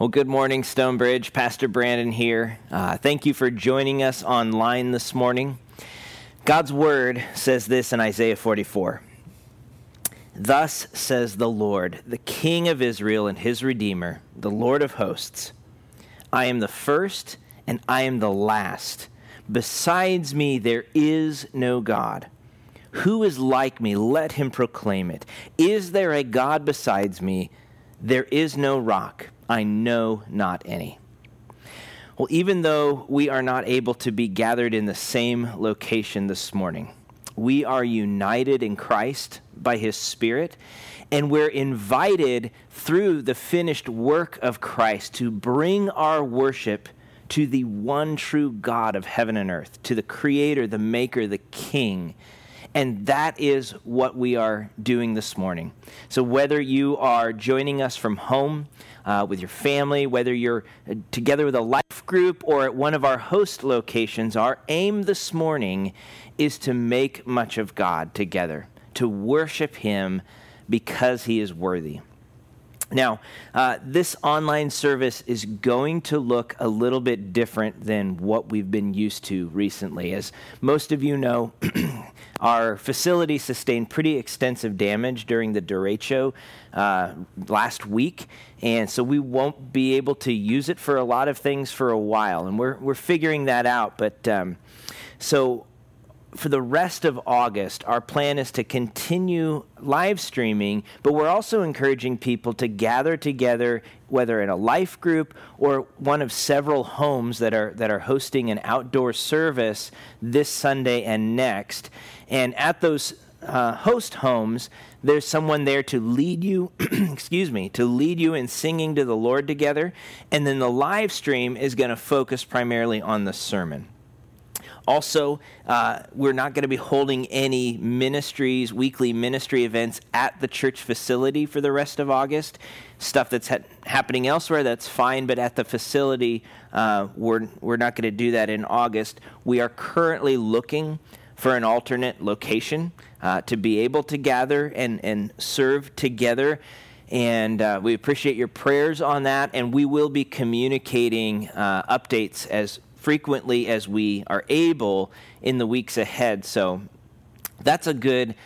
Well, good morning, Stonebridge. Pastor Brandon here. Thank you for joining us online this morning. God's word says this in Isaiah 44. Thus says the Lord, the King of Israel and his Redeemer, the Lord of hosts. I am the first and I am the last. Besides me, there is no God. Who is like me? Let him proclaim it. Is there a God besides me? There is no rock. I know not any. Well, even though we are not able to be gathered in the same location this morning, we are united in Christ by his Spirit, and we're invited through the finished work of Christ to bring our worship to the one true God of heaven and earth, to the Creator, the Maker, the King. And that is what we are doing this morning. So whether you are joining us from home with your family, whether you're together with a life group or at one of our host locations, our aim this morning is to make much of God together, to worship him because he is worthy. Now, this online service is going to look a little bit different than what we've been used to recently. As most of you know, our facility sustained pretty extensive damage during the derecho last week, and so we won't be able to use it for a lot of things for a while, and we're figuring that out. But so for the rest of August, our plan is to continue live streaming, but we're also encouraging people to gather together, whether in a life group or one of several homes that are hosting an outdoor service this Sunday and next. And at those host homes, there's someone there to lead you, to lead you in singing to the Lord together. And then the live stream is going to focus primarily on the sermon. Also, we're not going to be holding any weekly ministry events at the church facility for the rest of August. Stuff that's happening elsewhere, that's fine, but at the facility, we're not going to do that in August. We are currently looking for an alternate location to be able to gather and serve together. And we appreciate your prayers on that, and we will be communicating updates as frequently as we are able in the weeks ahead. So that's a good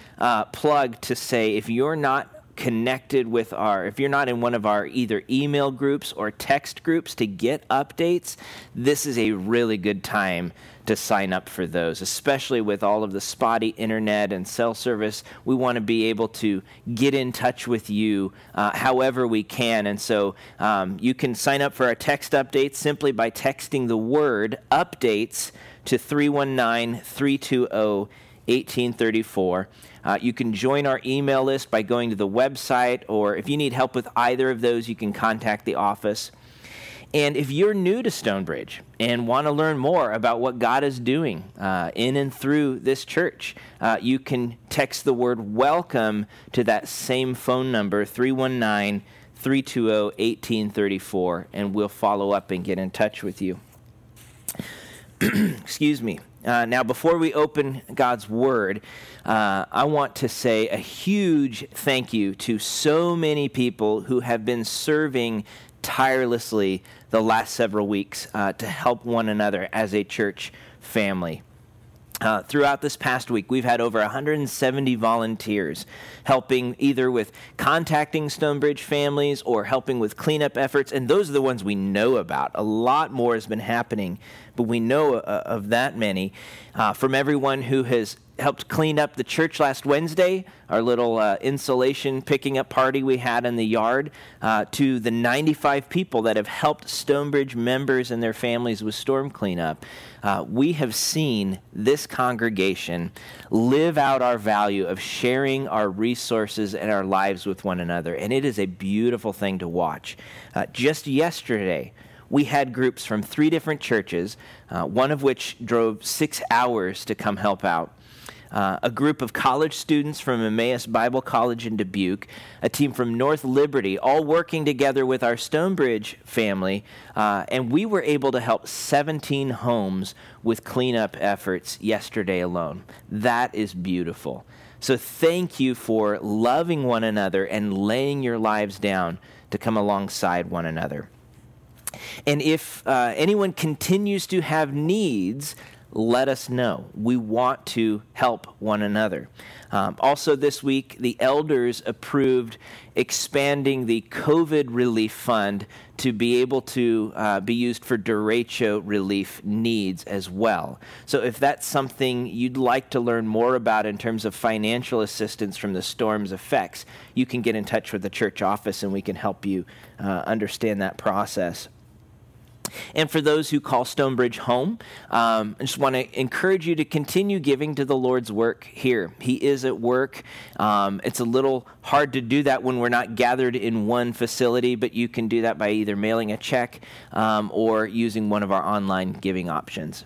plug to say, if you're not connected with if you're not in one of our either email groups or text groups to get updates, this is a really good time to sign up for those, especially with all of the spotty internet and cell service. We want to be able to get in touch with you however we can. And so you can sign up for our text updates simply by texting the word updates to 319-320-1834. You can join our email list by going to the website, or if you need help with either of those, you can contact the office. And if you're new to Stonebridge and want to learn more about what God is doing in and through this church, you can text the word WELCOME to that same phone number, 319-320-1834, and we'll follow up and get in touch with you. Now, before we open God's Word, I want to say a huge thank you to so many people who have been serving tirelessly the last several weeks to help one another as a church family. Throughout this past week, we've had over 170 volunteers helping either with contacting Stonebridge families or helping with cleanup efforts, and those are the ones we know about. A lot more has been happening, but we know of that many, from everyone who has helped clean up the church last Wednesday, our little insulation picking up party we had in the yard, to the 95 people that have helped Stonebridge members and their families with storm cleanup. We have seen this congregation live out our value of sharing our resources and our lives with one another, and it is a beautiful thing to watch. Just yesterday, we had groups from 3 different churches, one of which drove 6 hours to come help out. A group of college students from Emmaus Bible College in Dubuque, a team from North Liberty, all working together with our Stonebridge family, and we were able to help 17 homes with cleanup efforts yesterday alone. That is beautiful. So thank you for loving one another and laying your lives down to come alongside one another. And if anyone continues to have needs, let us know. We want to help one another. Also this week, the elders approved expanding the COVID relief fund to be able to be used for derecho relief needs as well. So if that's something you'd like to learn more about in terms of financial assistance from the storm's effects, you can get in touch with the church office and we can help you understand that process. And for those who call Stonebridge home, I just want to encourage you to continue giving to the Lord's work here. He is at work. It's a little hard to do that when we're not gathered in one facility, but you can do that by either mailing a check or using one of our online giving options.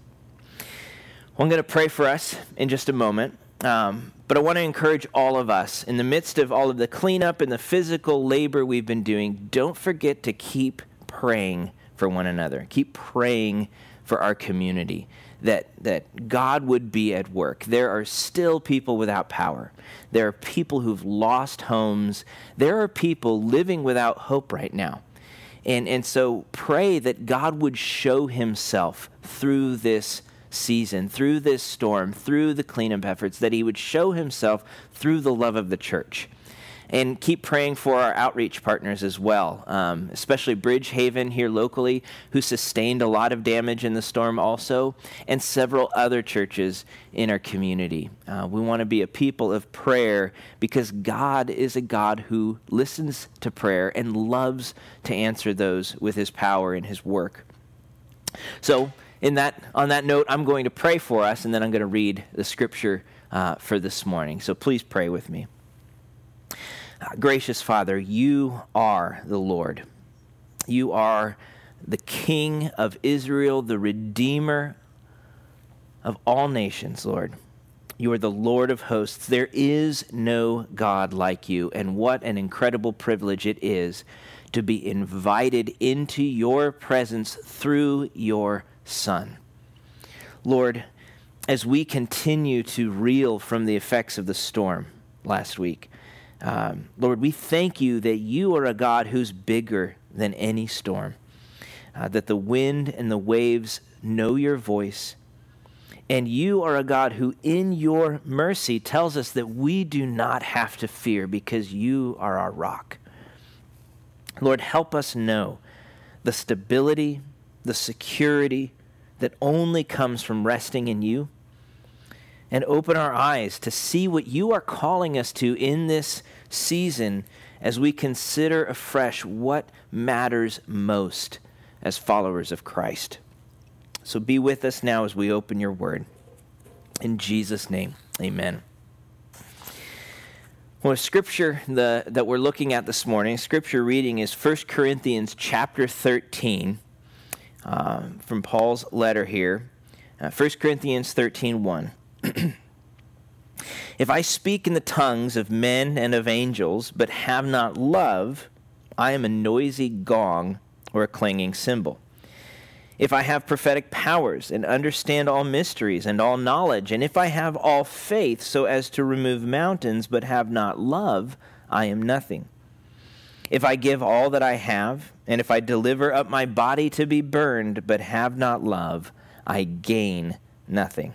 Well, I'm going to pray for us in just a moment. But I want to encourage all of us, in the midst of all of the cleanup and the physical labor we've been doing, don't forget to keep praying for one another. Keep praying for our community, that God would be at work. There are still people without power. There are people who've lost homes. There are people living without hope right now. And so pray that God would show himself through this season, through this storm, through the cleanup efforts, that he would show himself through the love of the church. And keep praying for our outreach partners as well, especially Bridgehaven here locally, who sustained a lot of damage in the storm also, and several other churches in our community. We want to be a people of prayer because God is a God who listens to prayer and loves to answer those with his power and his work. So on that note, I'm going to pray for us, and then I'm going to read the scripture for this morning. So please pray with me. Gracious Father, you are the Lord. You are the King of Israel, the Redeemer of all nations, Lord. You are the Lord of hosts. There is no God like you, and what an incredible privilege it is to be invited into your presence through your Son. Lord, as we continue to reel from the effects of the storm last week, Lord, we thank you that you are a God who's bigger than any storm, that the wind and the waves know your voice, and you are a God who in your mercy tells us that we do not have to fear because you are our rock. Lord, help us know the stability, the security that only comes from resting in you, and open our eyes to see what you are calling us to in this season as we consider afresh what matters most as followers of Christ. So be with us now as we open your word. In Jesus' name, amen. Well, scripture that we're looking at this morning, scripture reading is 1 Corinthians chapter 13 from Paul's letter here. 1 Corinthians 13:1. If I speak in the tongues of men and of angels, but have not love, I am a noisy gong or a clanging cymbal. If I have prophetic powers and understand all mysteries and all knowledge, and if I have all faith so as to remove mountains, but have not love, I am nothing. If I give all that I have, and if I deliver up my body to be burned, but have not love, I gain nothing.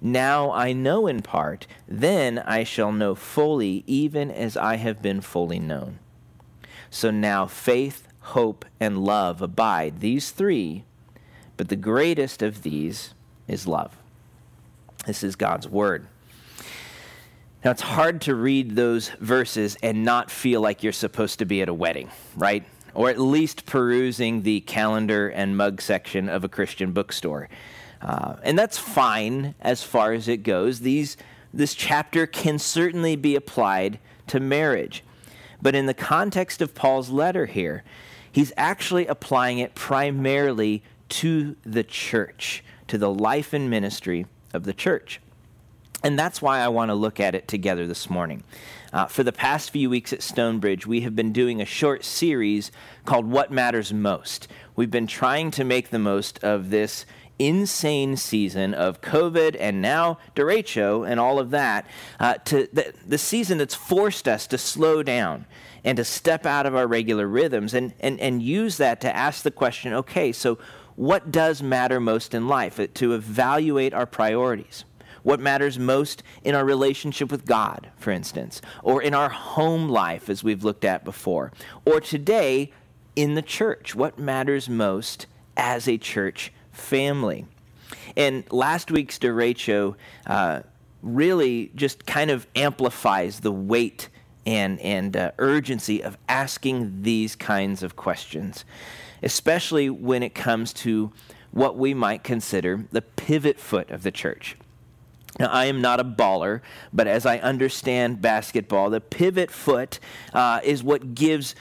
Now I know in part, then I shall know fully, even as I have been fully known. So now faith, hope, and love abide, these three, But the greatest of these is love. This is God's word. Now, it's hard to read those verses and not feel like you're supposed to be at a wedding, right? Or at least perusing the calendar and mug section of a Christian bookstore. And that's fine as far as it goes. This chapter can certainly be applied to marriage. But in the context of Paul's letter here, he's actually applying it primarily to the church, to the life and ministry of the church. And that's why I want to look at it together this morning. For the past few weeks at Stonebridge, we have been doing a short series called What Matters Most. We've been trying to make the most of this insane season of COVID and now derecho and all of that, the season that's forced us to slow down and to step out of our regular rhythms and use that to ask the question, okay, so what does matter most in life? To evaluate our priorities. What matters most in our relationship with God, for instance, or in our home life, as we've looked at before, or today in the church, what matters most as a church family. And last week's derecho really just kind of amplifies the weight and urgency of asking these kinds of questions, especially when it comes to what we might consider the pivot foot of the church. Now, I am not a baller, but as I understand basketball, the pivot foot is what gives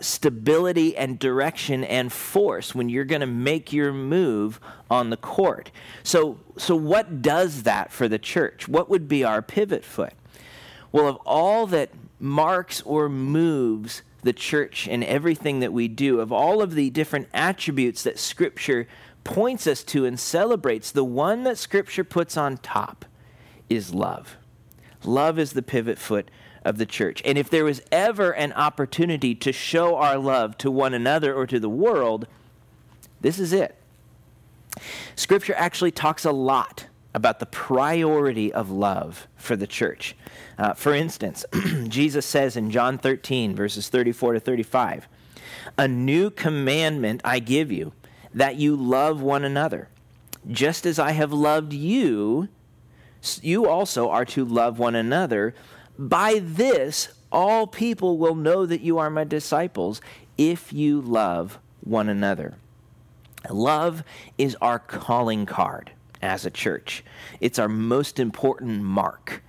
stability and direction and force when you're going to make your move on the court. So what does that for the church? What would be our pivot foot? Well, of all that marks or moves the church in everything that we do, of all of the different attributes that Scripture points us to and celebrates, the one that Scripture puts on top is love. Love is the pivot foot of the church. And if there was ever an opportunity to show our love to one another or to the world, this is it. Scripture actually talks a lot about the priority of love for the church. For instance, Jesus says in John 13, verses 34 to 35, "A new commandment I give you, that you love one another. Just as I have loved you, you also are to love one another. By this, all people will know that you are my disciples, if you love one another." Love is our calling card as a church. It's our most important mark.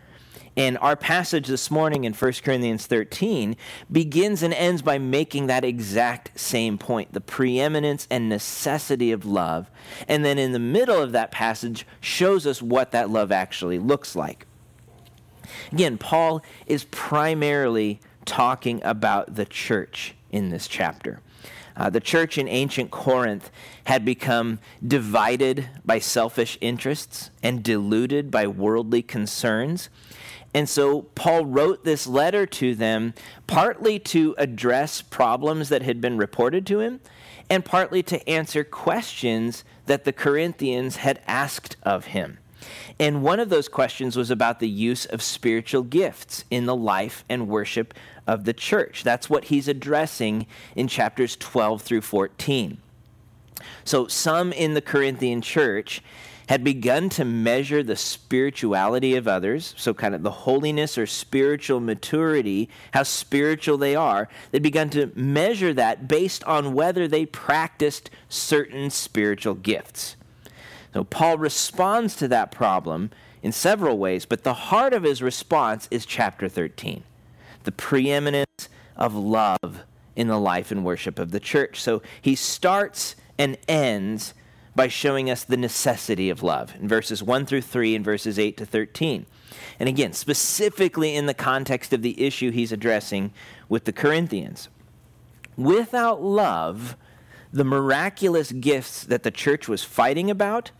And our passage this morning in 1 Corinthians 13 begins and ends by making that exact same point, the preeminence and necessity of love. And then in the middle of that passage shows us what that love actually looks like. Again, Paul is primarily talking about the church in this chapter. The church in ancient Corinth had become divided by selfish interests and deluded by worldly concerns. And so Paul wrote this letter to them partly to address problems that had been reported to him and partly to answer questions that the Corinthians had asked of him. And one of those questions was about the use of spiritual gifts in the life and worship of the church. That's what he's addressing in chapters 12 through 14. So some in the Corinthian church had begun to measure the spirituality of others, so kind of the holiness or spiritual maturity, how spiritual they are. They'd begun to measure that based on whether they practiced certain spiritual gifts. So Paul responds to that problem in several ways, but the heart of his response is chapter 13, the preeminence of love in the life and worship of the church. So he starts and ends by showing us the necessity of love in verses 1 through 3 and verses 8 to 13. And again, specifically in the context of the issue he's addressing with the Corinthians. Without love, the miraculous gifts that the church was fighting about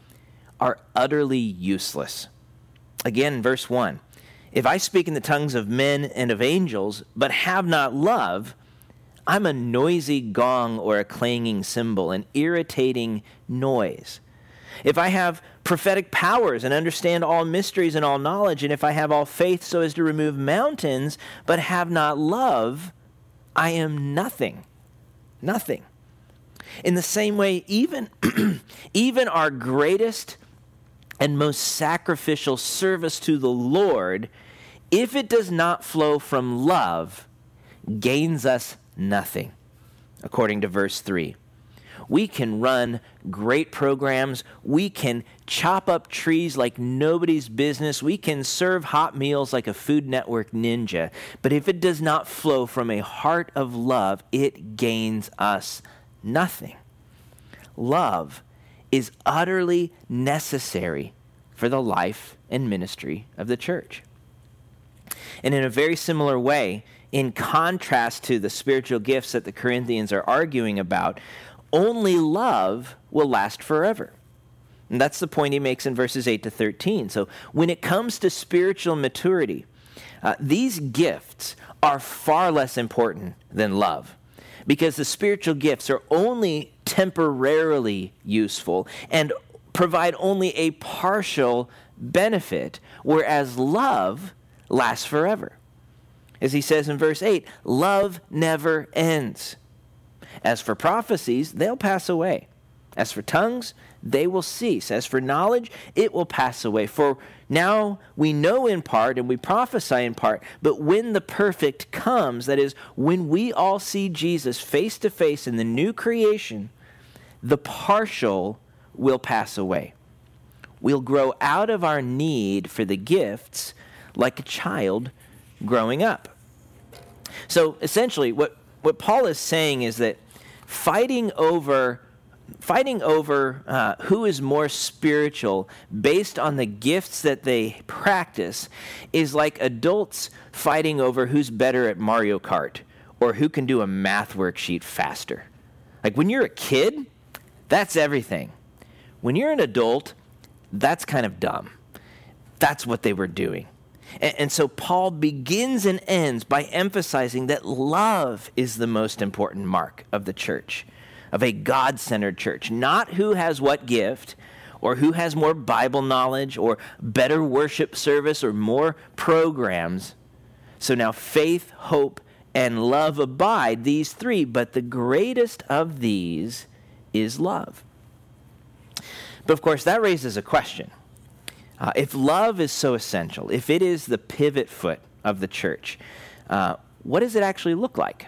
are utterly useless. Again, verse 1, "If I speak in the tongues of men and of angels, but have not love, I'm a noisy gong or a clanging cymbal, an irritating noise. If I have prophetic powers and understand all mysteries and all knowledge, and if I have all faith so as to remove mountains, but have not love, I am nothing." In the same way, even our greatest and most sacrificial service to the Lord, if it does not flow from love, gains us nothing, according to verse 3. We can run great programs. We can chop up trees like nobody's business. We can serve hot meals like a Food Network ninja. But if it does not flow from a heart of love, it gains us nothing. Love is utterly necessary for the life and ministry of the church. And in a very similar way, in contrast to the spiritual gifts that the Corinthians are arguing about, only love will last forever. And that's the point he makes in verses 8 to 13. So when it comes to spiritual maturity, these gifts are far less important than love, because the spiritual gifts are only temporarily useful and provide only a partial benefit, whereas love lasts forever. As he says in verse 8, love never ends. As for prophecies, they'll pass away. As for tongues, they will cease. As for knowledge, it will pass away. For now we know in part and we prophesy in part, but when the perfect comes, that is, when we all see Jesus face to face in the new creation, the partial will pass away. We'll grow out of our need for the gifts like a child growing up. So essentially, what Paul is saying is that fighting over who is more spiritual based on the gifts that they practice is like adults fighting over who's better at Mario Kart or who can do a math worksheet faster. Like when you're a kid, that's everything. When you're an adult, that's kind of dumb. That's what they were doing. And so Paul begins and ends by emphasizing that love is the most important mark of the church, of a God-centered church, not who has what gift or who has more Bible knowledge or better worship service or more programs. So now faith, hope, and love abide, these three, but the greatest of these is love. But of course, that raises a question. If love is so essential, if it is the pivot foot of the church, what does it actually look like?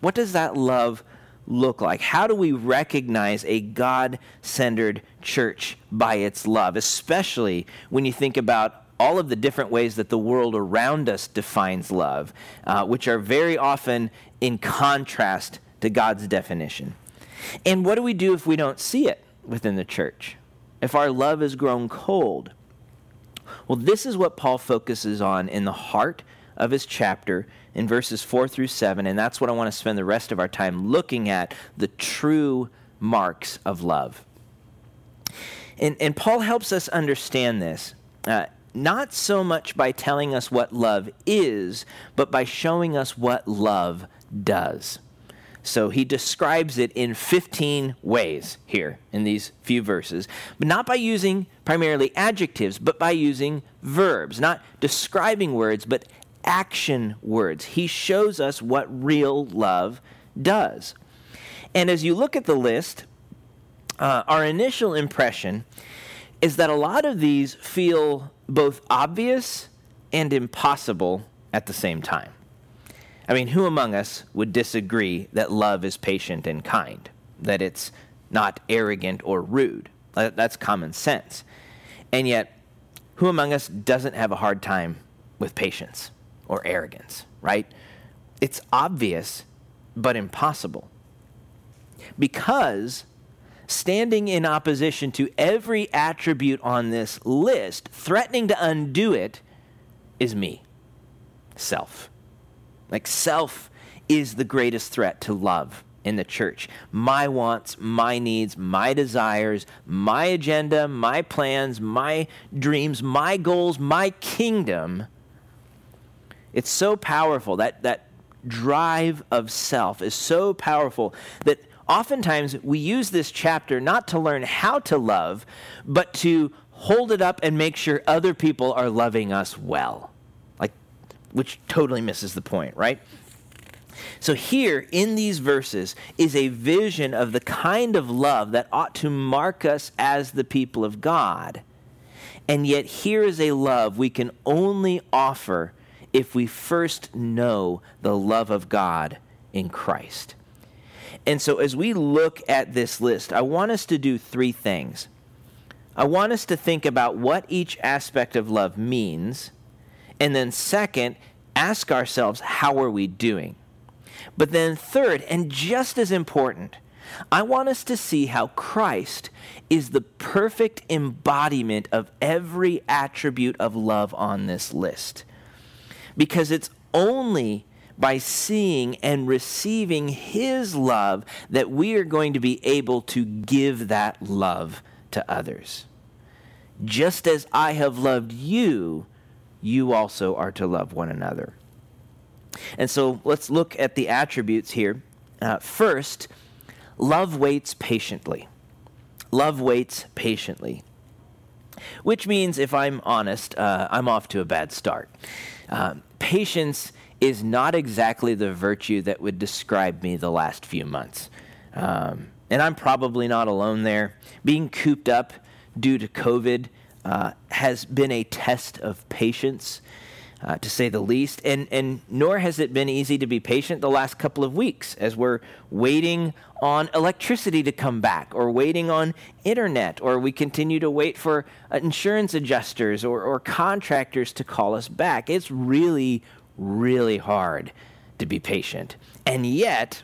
What does that love look like? How do we recognize a God-centered church by its love, especially when you think about all of the different ways that the world around us defines love, which are very often in contrast to God's definition? And what do we do if we don't see it within the church, if our love has grown cold? Well, this is what Paul focuses on in the heart of his chapter in verses 4 through 7, and that's what I want to spend the rest of our time looking at, the true marks of love. And Paul helps us understand this, not so much by telling us what love is, but by showing us what love does. So he describes it in 15 ways here in these few verses, but not by using primarily adjectives, but by using verbs, not describing words, but action words. He shows us what real love does. And as you look at the list, our initial impression is that a lot of these feel both obvious and impossible at the same time. I mean, who among us would disagree that love is patient and kind, that it's not arrogant or rude? That's common sense. And yet, who among us doesn't have a hard time with patience or arrogance, right? It's obvious, but impossible. Because standing in opposition to every attribute on this list, threatening to undo it, is me, self. Like self is the greatest threat to love in the church. My wants, my needs, my desires, my agenda, my plans, my dreams, my goals, my kingdom. It's so powerful. That drive of self is so powerful that oftentimes we use this chapter not to learn how to love, but to hold it up and make sure other people are loving us well. Which totally misses the point, right? So here in these verses is a vision of the kind of love that ought to mark us as the people of God. And yet here is a love we can only offer if we first know the love of God in Christ. And so as we look at this list, I want us to do three things. I want us to think about what each aspect of love means. And then second, ask ourselves, how are we doing? But then third, and just as important, I want us to see how Christ is the perfect embodiment of every attribute of love on this list. Because it's only by seeing and receiving his love that we are going to be able to give that love to others. Just as I have loved you, you also are to love one another. And so let's look at the attributes here. First, love waits patiently. Love waits patiently. Which means, if I'm honest, I'm off to a bad start. Patience is not exactly the virtue that would describe me the last few months. And I'm probably not alone there. Being cooped up due to COVID has been a test of patience, to say the least, and nor has it been easy to be patient the last couple of weeks as we're waiting on electricity to come back, or waiting on internet, or we continue to wait for insurance adjusters or contractors to call us back. It's really, really hard to be patient. And yet,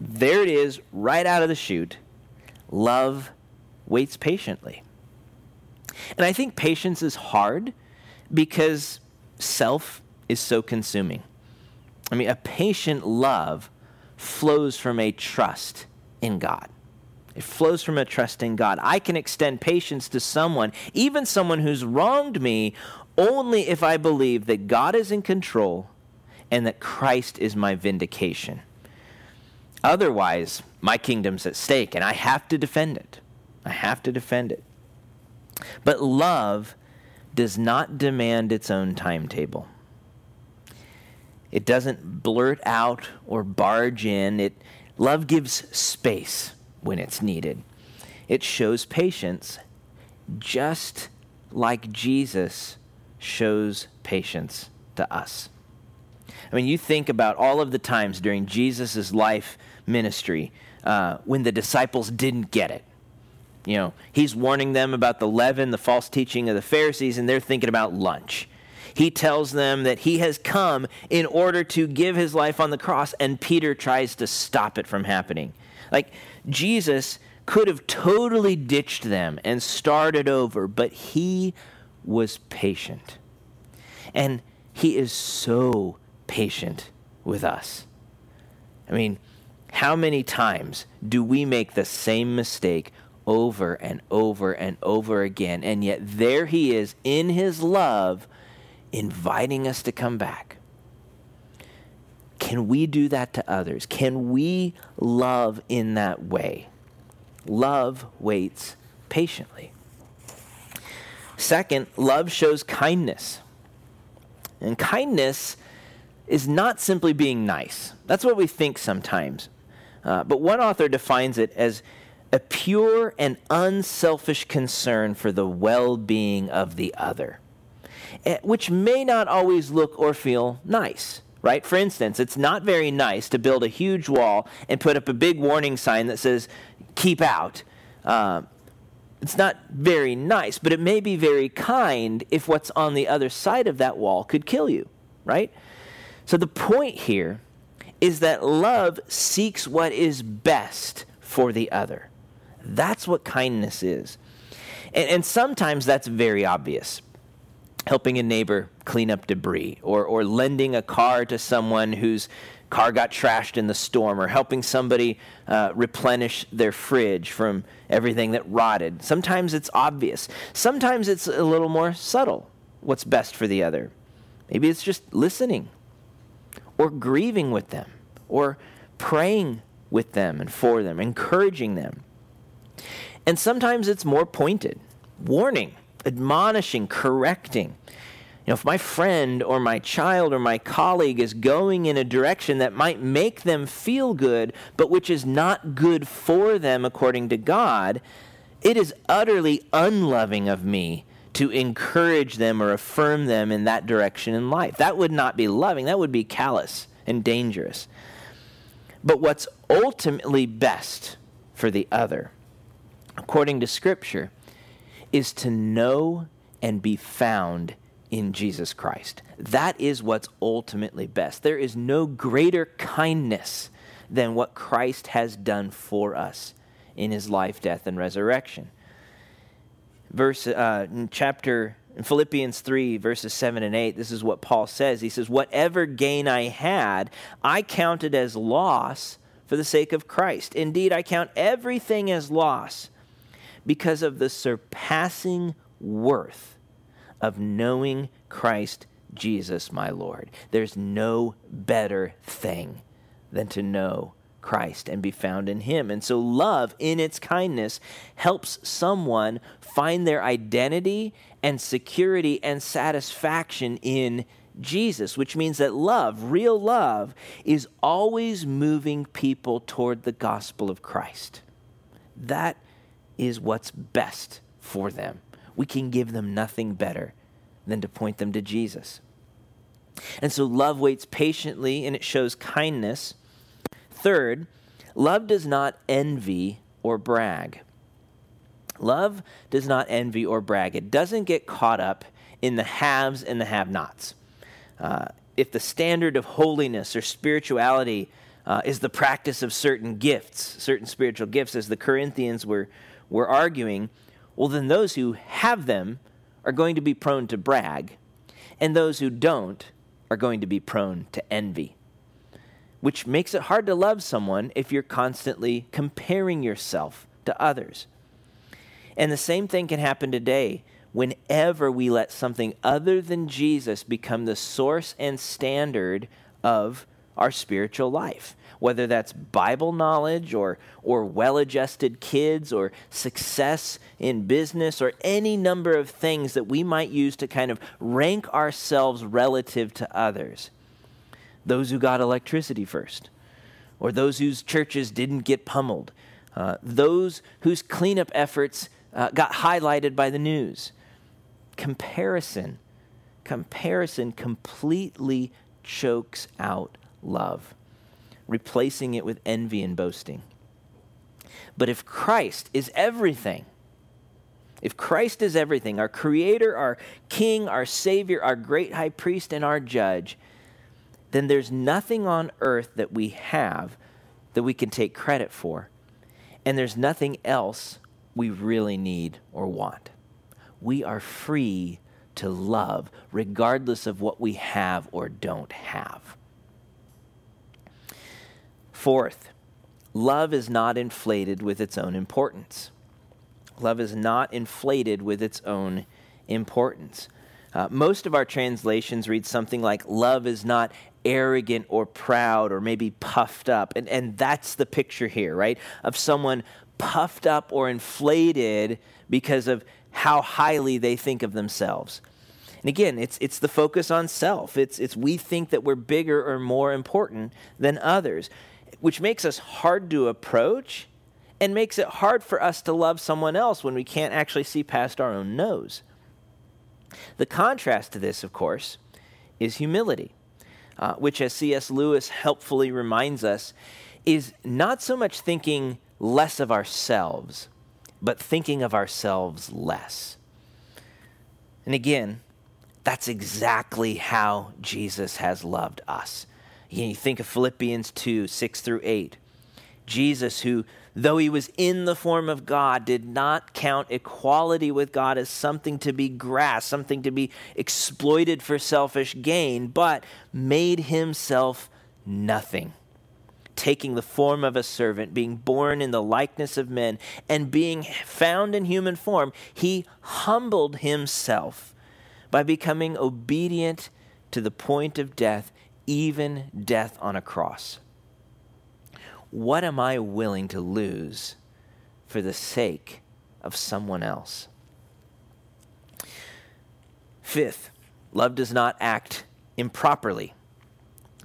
there it is right out of the chute. Love waits patiently. And I think patience is hard because self is so consuming. I mean, a patient love flows from a trust in God. It flows from a trust in God. I can extend patience to someone, even someone who's wronged me, only if I believe that God is in control and that Christ is my vindication. Otherwise, my kingdom's at stake and I have to defend it. I have to defend it. But love does not demand its own timetable. It doesn't blurt out or barge in. Love gives space when it's needed. It shows patience just like Jesus shows patience to us. I mean, you think about all of the times during Jesus' life ministry when the disciples didn't get it. You know, he's warning them about the leaven, the false teaching of the Pharisees, and they're thinking about lunch. He tells them that he has come in order to give his life on the cross, and Peter tries to stop it from happening. Like, Jesus could have totally ditched them and started over, but he was patient. And he is so patient with us. I mean, how many times do we make the same mistake over and over and over again, and yet there he is in his love inviting us to come back? Can we do that to others? Can we love in that way? Love waits patiently. Second, love shows kindness. And kindness is not simply being nice. That's what we think sometimes. But one author defines it as a pure and unselfish concern for the well-being of the other, which may not always look or feel nice, right? For instance, it's not very nice to build a huge wall and put up a big warning sign that says, keep out. It's not very nice, but it may be very kind if what's on the other side of that wall could kill you, right? So the point here is that love seeks what is best for the other. That's what kindness is. And sometimes that's very obvious. Helping a neighbor clean up debris, or lending a car to someone whose car got trashed in the storm, or helping somebody replenish their fridge from everything that rotted. Sometimes it's obvious. Sometimes it's a little more subtle, what's best for the other. Maybe it's just listening, or grieving with them, or praying with them and for them, encouraging them. And sometimes it's more pointed, warning, admonishing, correcting. You know, if my friend or my child or my colleague is going in a direction that might make them feel good, but which is not good for them according to God, it is utterly unloving of me to encourage them or affirm them in that direction in life. That would not be loving. That would be callous and dangerous. But what's ultimately best for the other, according to Scripture, is to know and be found in Jesus Christ. That is what's ultimately best. There is no greater kindness than what Christ has done for us in his life, death, and resurrection. In Philippians 3, verses 7 and 8, this is what Paul says. He says, "Whatever gain I had, I counted as loss for the sake of Christ. Indeed, I count everything as loss because of the surpassing worth of knowing Christ Jesus, my Lord." There's no better thing than to know Christ and be found in him. And so love in its kindness helps someone find their identity and security and satisfaction in Jesus, which means that love, real love, is always moving people toward the gospel of Christ. That is what's best for them. We can give them nothing better than to point them to Jesus. And so love waits patiently and it shows kindness. Third, love does not envy or brag. Love does not envy or brag. It doesn't get caught up in the haves and the have-nots. If the standard of holiness or spirituality is the practice of certain gifts, certain spiritual gifts, as the Corinthians were arguing, well, then those who have them are going to be prone to brag, and those who don't are going to be prone to envy, which makes it hard to love someone if you're constantly comparing yourself to others. And the same thing can happen today whenever we let something other than Jesus become the source and standard of our spiritual life, whether that's Bible knowledge or well-adjusted kids or success in business or any number of things that we might use to kind of rank ourselves relative to others. Those who got electricity first, or those whose churches didn't get pummeled, those whose cleanup efforts got highlighted by the news. Comparison completely chokes out love, replacing it with envy and boasting. But if Christ is everything, our Creator, our King, our Savior, our great high priest, and our judge, then there's nothing on earth that we have that we can take credit for. And there's nothing else we really need or want. We are free to love regardless of what we have or don't have. Fourth, love is not inflated with its own importance. Most of our translations read something like, "Love is not arrogant or proud or maybe puffed up." And that's the picture here, right? Of someone puffed up or inflated because of how highly they think of themselves. And again, it's the focus on self. It's we think that we're bigger or more important than others, which makes us hard to approach and makes it hard for us to love someone else when we can't actually see past our own nose. The contrast to this, of course, is humility, which, as C.S. Lewis helpfully reminds us, is not so much thinking less of ourselves, but thinking of ourselves less. And again, that's exactly how Jesus has loved us. You think of Philippians 2, 6 through 8. Jesus, who, though he was in the form of God, did not count equality with God as something to be grasped, something to be exploited for selfish gain, but made himself nothing, taking the form of a servant, being born in the likeness of men, and being found in human form, he humbled himself by becoming obedient to the point of death, even death on a cross. What am I willing to lose for the sake of someone else? Fifth, Love does not act improperly.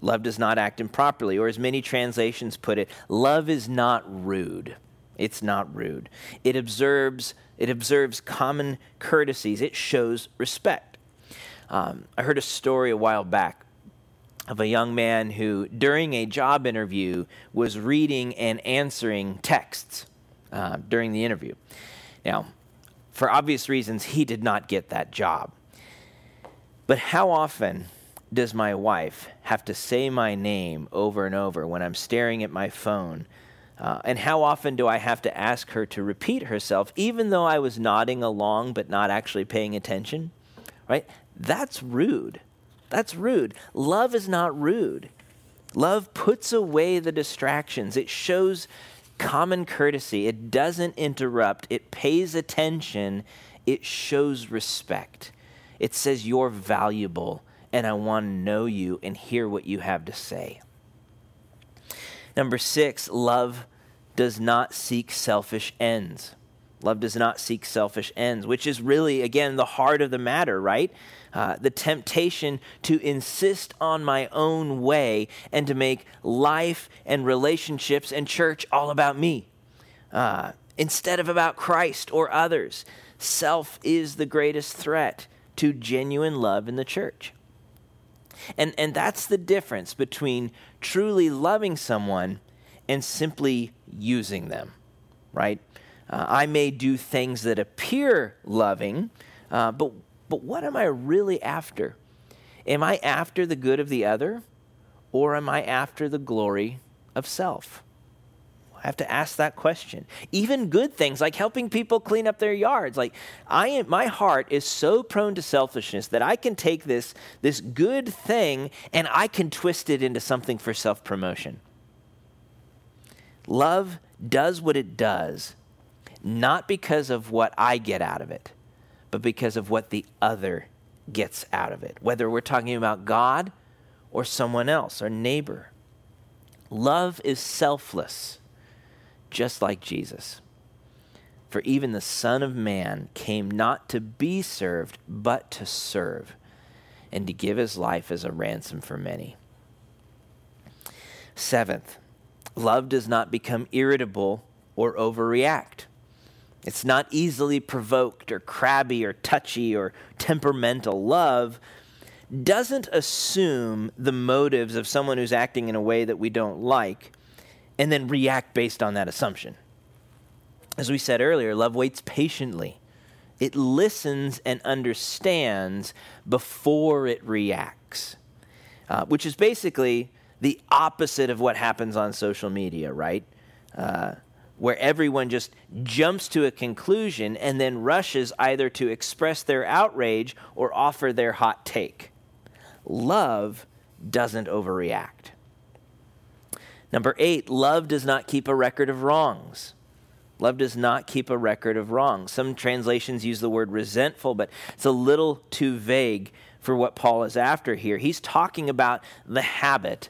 Love does not act improperly, or as many translations put it, love is not rude. It's not rude. It observes common courtesies. It shows respect. I heard a story a while back of a young man who, during a job interview, was reading and answering texts during the interview. Now, for obvious reasons, he did not get that job. But how often does my wife have to say my name over and over when I'm staring at my phone? And how often do I have to ask her to repeat herself, even though I was nodding along but not actually paying attention? Right? That's rude. That's rude. Love is not rude. Love puts away the distractions. It shows common courtesy. It doesn't interrupt. It pays attention. It shows respect. It says you're valuable, and I want to know you and hear what you have to say. Number 6, love does not seek selfish ends. Love does not seek selfish ends, which is really, again, the heart of the matter, right? The temptation to insist on my own way and to make life and relationships and church all about me instead of about Christ or others. Self is the greatest threat to genuine love in the church. And that's the difference between truly loving someone and simply using them, right? I may do things that appear loving, but what am I really after? Am I after the good of the other, or am I after the glory of self? I have to ask that question. Even good things like helping people clean up their yards. Like my heart is so prone to selfishness that I can take this good thing and I can twist it into something for self-promotion. Love does what it does, not because of what I get out of it, but because of what the other gets out of it, whether we're talking about God or someone else, our neighbor. Love is selfless. Just like Jesus. For even the Son of Man came not to be served, but to serve, and to give his life as a ransom for many. 7th, love does not become irritable or overreact. It's not easily provoked or crabby or touchy or temperamental. Love doesn't assume the motives of someone who's acting in a way that we don't like, and then react based on that assumption. As we said earlier, love waits patiently. It listens and understands before it reacts, which is basically the opposite of what happens on social media, right? Where everyone just jumps to a conclusion and then rushes either to express their outrage or offer their hot take. Love doesn't overreact. Number 8, love does not keep a record of wrongs. Love does not keep a record of wrongs. Some translations use the word resentful, but it's a little too vague for what Paul is after here. He's talking about the habit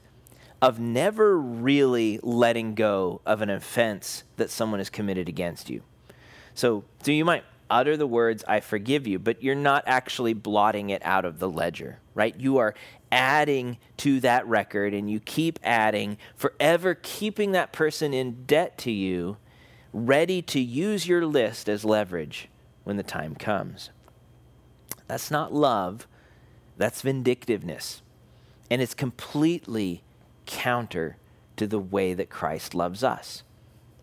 of never really letting go of an offense that someone has committed against you. So you might utter the words, I forgive you, but you're not actually blotting it out of the ledger, right? You are adding to that record, and you keep adding, forever keeping that person in debt to you, ready to use your list as leverage when the time comes. That's not love, that's vindictiveness. And it's completely counter to the way that Christ loves us.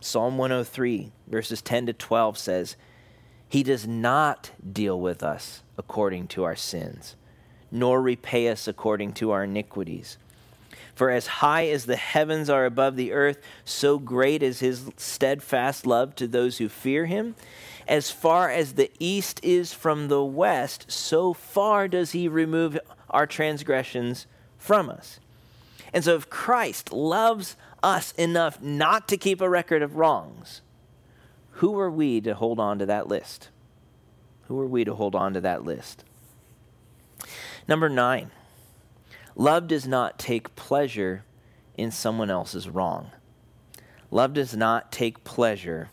Psalm 103, verses 10 to 12 says, He does not deal with us according to our sins, nor repay us according to our iniquities. For as high as the heavens are above the earth, so great is his steadfast love to those who fear him. As far as the east is from the west, so far does he remove our transgressions from us. And so if Christ loves us enough not to keep a record of wrongs, who are we to hold on to that list? Who are we to hold on to that list? Number 9, love does not take pleasure in someone else's wrong. Love does not take pleasure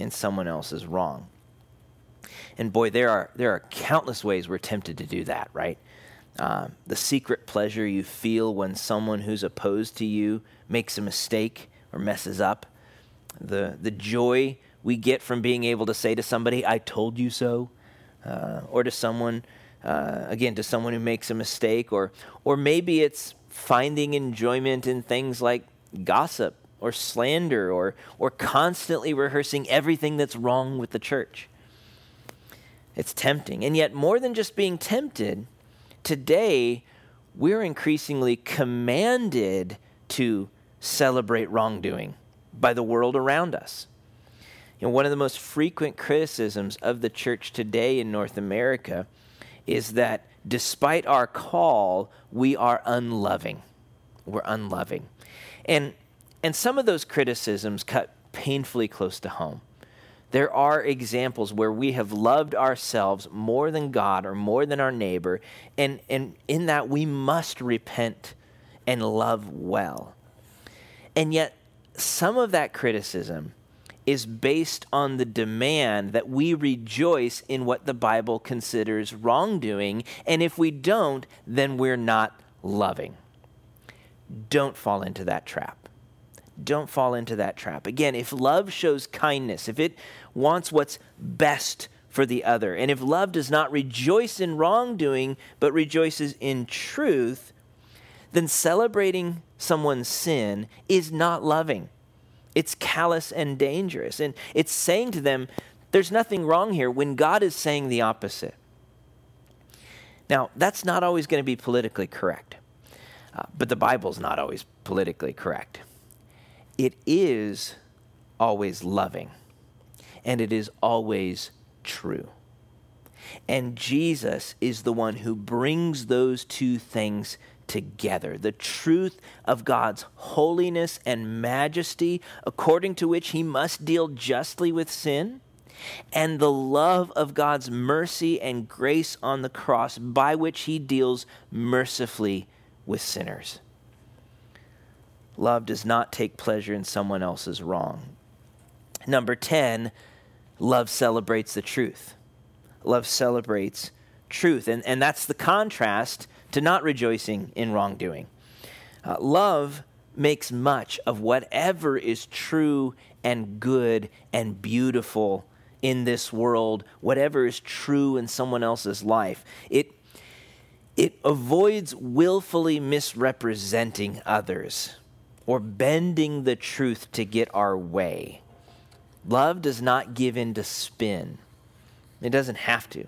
in someone else's wrong. And boy, there are countless ways we're tempted to do that, right? the secret pleasure you feel when someone who's opposed to you makes a mistake or messes up, the joy we get from being able to say to somebody, I told you so, or to someone, again, to someone who makes a mistake, or maybe it's finding enjoyment in things like gossip or slander or constantly rehearsing everything that's wrong with the church. It's tempting. And yet more than just being tempted, today we're increasingly commanded to celebrate wrongdoing by the world around us. You know, one of the most frequent criticisms of the church today in North America is that despite our call, we are unloving. We're unloving. And some of those criticisms cut painfully close to home. There are examples where we have loved ourselves more than God or more than our neighbor, and in that we must repent and love well. And yet some of that criticism is based on the demand that we rejoice in what the Bible considers wrongdoing, and if we don't, then we're not loving. Don't fall into that trap. Don't fall into that trap. Again, if love shows kindness, if it wants what's best for the other, and if love does not rejoice in wrongdoing, but rejoices in truth, then celebrating someone's sin is not loving. It's callous and dangerous. And it's saying to them, there's nothing wrong here when God is saying the opposite. Now, that's not always going to be politically correct. But the Bible's not always politically correct. It is always loving. And it is always true. And Jesus is the one who brings those two things together, the truth of God's holiness and majesty, according to which he must deal justly with sin, and the love of God's mercy and grace on the cross, by which he deals mercifully with sinners. Love does not take pleasure in someone else's wrong. Number 10, love celebrates the truth. Love celebrates truth. And that's the contrast to not rejoicing in wrongdoing. Love makes much of whatever is true and good and beautiful in this world, whatever is true in someone else's life. It avoids willfully misrepresenting others or bending the truth to get our way. Love does not give in to spin. It doesn't have to.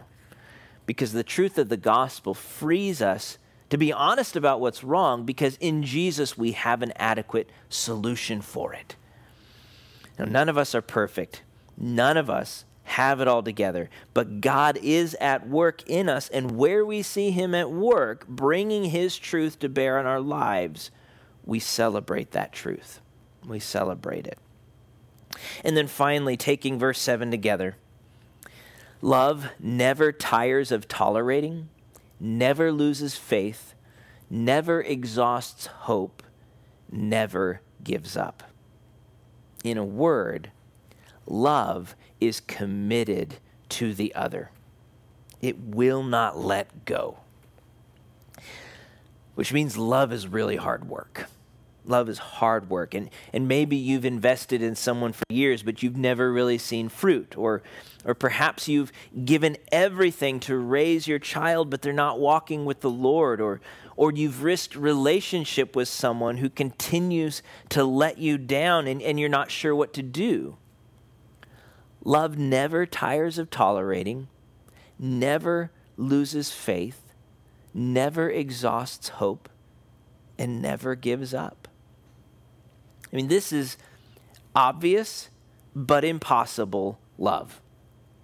Because the truth of the gospel frees us to be honest about what's wrong, because in Jesus we have an adequate solution for it. Now, none of us are perfect. None of us have it all together. But God is at work in us, and where we see him at work, bringing his truth to bear on our lives, we celebrate that truth. We celebrate it. And then finally, taking verse 7 together, love never tires of tolerating, never loses faith, never exhausts hope, never gives up. In a word, love is committed to the other. It will not let go, which means love is really hard work. Love is hard work, and maybe you've invested in someone for years, but you've never really seen fruit, or perhaps you've given everything to raise your child, but they're not walking with the Lord, or you've risked relationship with someone who continues to let you down, and you're not sure what to do. Love never tires of tolerating, never loses faith, never exhausts hope, and never gives up. I mean, this is obvious but impossible love,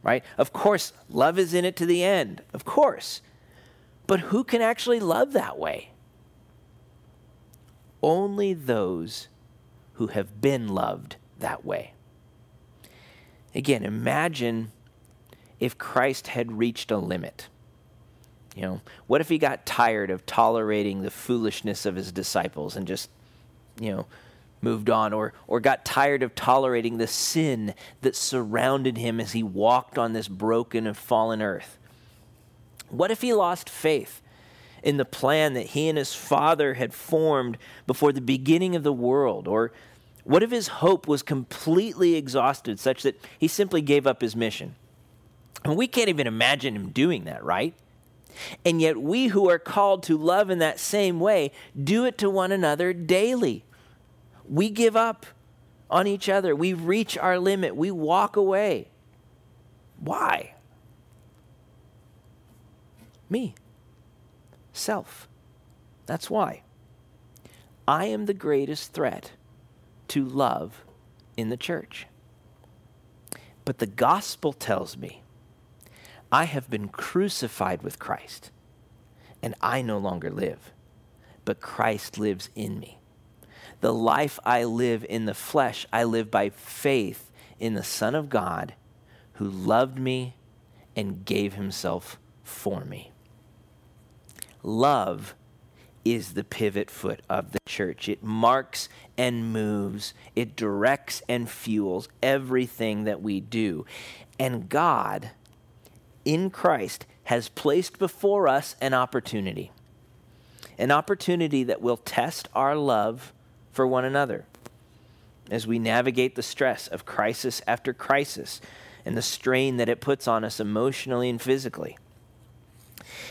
right? Of course, love is in it to the end, of course. But who can actually love that way? Only those who have been loved that way. Again, imagine if Christ had reached a limit. You know, what if he got tired of tolerating the foolishness of his disciples and just, you know, moved on, or got tired of tolerating the sin that surrounded him as he walked on this broken and fallen earth? What if he lost faith in the plan that he and his Father had formed before the beginning of the world? Or what if his hope was completely exhausted such that he simply gave up his mission? And we can't even imagine him doing that, right? And yet we who are called to love in that same way do it to one another daily. We give up on each other. We reach our limit. We walk away. Why? Me. Self. That's why. I am the greatest threat to love in the church. But the gospel tells me I have been crucified with Christ, and I no longer live, but Christ lives in me. The life I live in the flesh, I live by faith in the Son of God who loved me and gave himself for me. Love is the pivot foot of the church. It marks and moves. It directs and fuels everything that we do. And God, in Christ, has placed before us an opportunity that will test our love for one another as we navigate the stress of crisis after crisis and the strain that it puts on us emotionally and physically.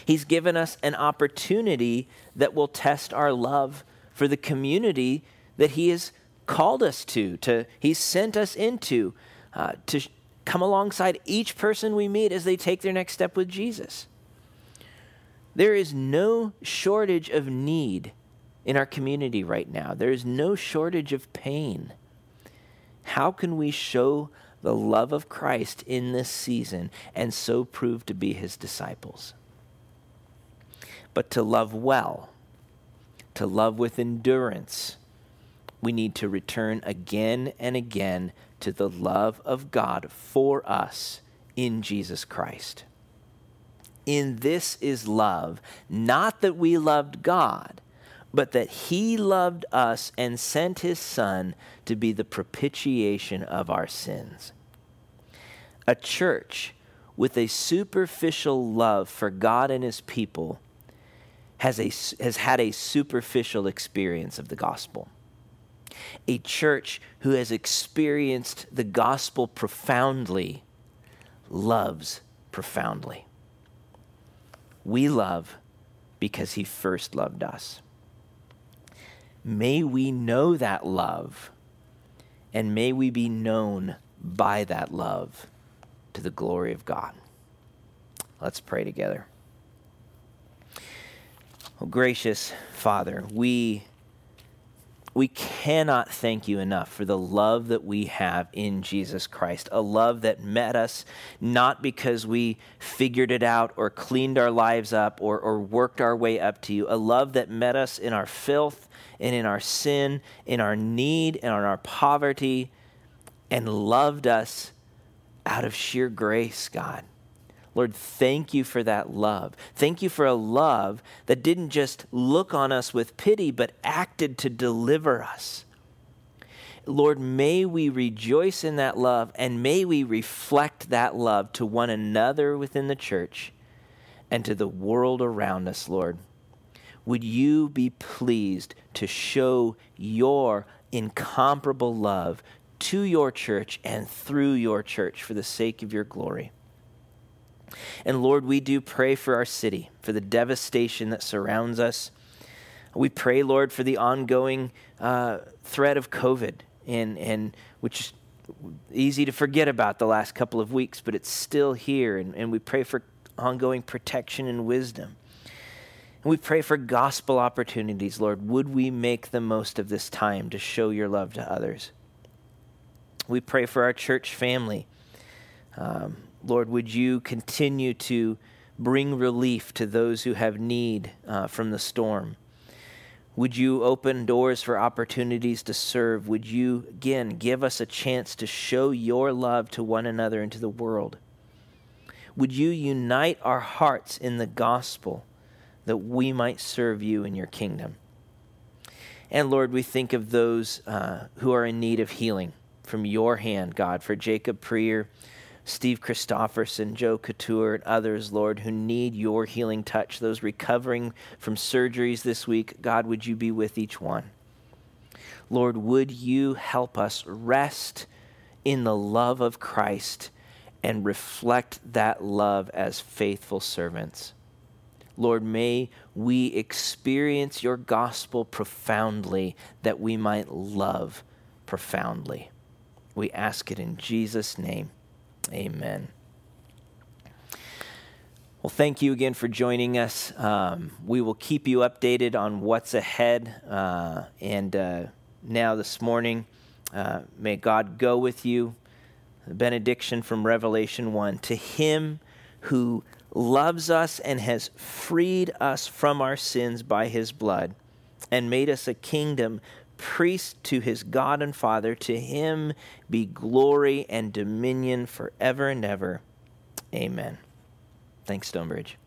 He's given us an opportunity that will test our love for the community that he has called us to he's sent us into, to come alongside each person we meet as they take their next step with Jesus. There is no shortage of need in our community right now. There is no shortage of pain. How can we show the love of Christ in this season and so prove to be his disciples? But to love well, to love with endurance, we need to return again and again to the love of God for us in Jesus Christ. In this is love, not that we loved God, but that he loved us and sent his Son to be the propitiation of our sins. A church with a superficial love for God and his people has had a superficial experience of the gospel. A church who has experienced the gospel profoundly loves profoundly. We love because he first loved us. May we know that love, and may we be known by that love to the glory of God. Let's pray together. Oh, gracious Father, we cannot thank you enough for the love that we have in Jesus Christ, a love that met us not because we figured it out or cleaned our lives up or worked our way up to you, a love that met us in our filth and in our sin, in our need and in our poverty, and loved us out of sheer grace, God. Lord, thank you for that love. Thank you for a love that didn't just look on us with pity, but acted to deliver us. Lord, may we rejoice in that love, and may we reflect that love to one another within the church and to the world around us, Lord. Would you be pleased to show your incomparable love to your church and through your church for the sake of your glory? And Lord, we do pray for our city, for the devastation that surrounds us. We pray, Lord, for the ongoing threat of COVID, and which is easy to forget about the last couple of weeks, but it's still here. And we pray for ongoing protection and wisdom. And we pray for gospel opportunities, Lord. Would we make the most of this time to show your love to others? We pray for our church family. Lord, would you continue to bring relief to those who have need from the storm? Would you open doors for opportunities to serve? Would you, again, give us a chance to show your love to one another and to the world? Would you unite our hearts in the gospel that we might serve you in your kingdom? And Lord, we think of those who are in need of healing from your hand, God, for Jacob Pryor, Steve Christopherson, Joe Couture, and others, Lord, who need your healing touch, those recovering from surgeries this week, God, would you be with each one? Lord, would you help us rest in the love of Christ and reflect that love as faithful servants? Lord, may we experience your gospel profoundly, that we might love profoundly. We ask it in Jesus' name. Amen. Well, thank you again for joining us. We will keep you updated on what's ahead. Now this morning, may God go with you. The benediction from Revelation 1. To him who loves us and has freed us from our sins by his blood and made us a kingdom, priest to his God and Father, to him be glory and dominion forever and ever. Amen. Thanks, Stonebridge.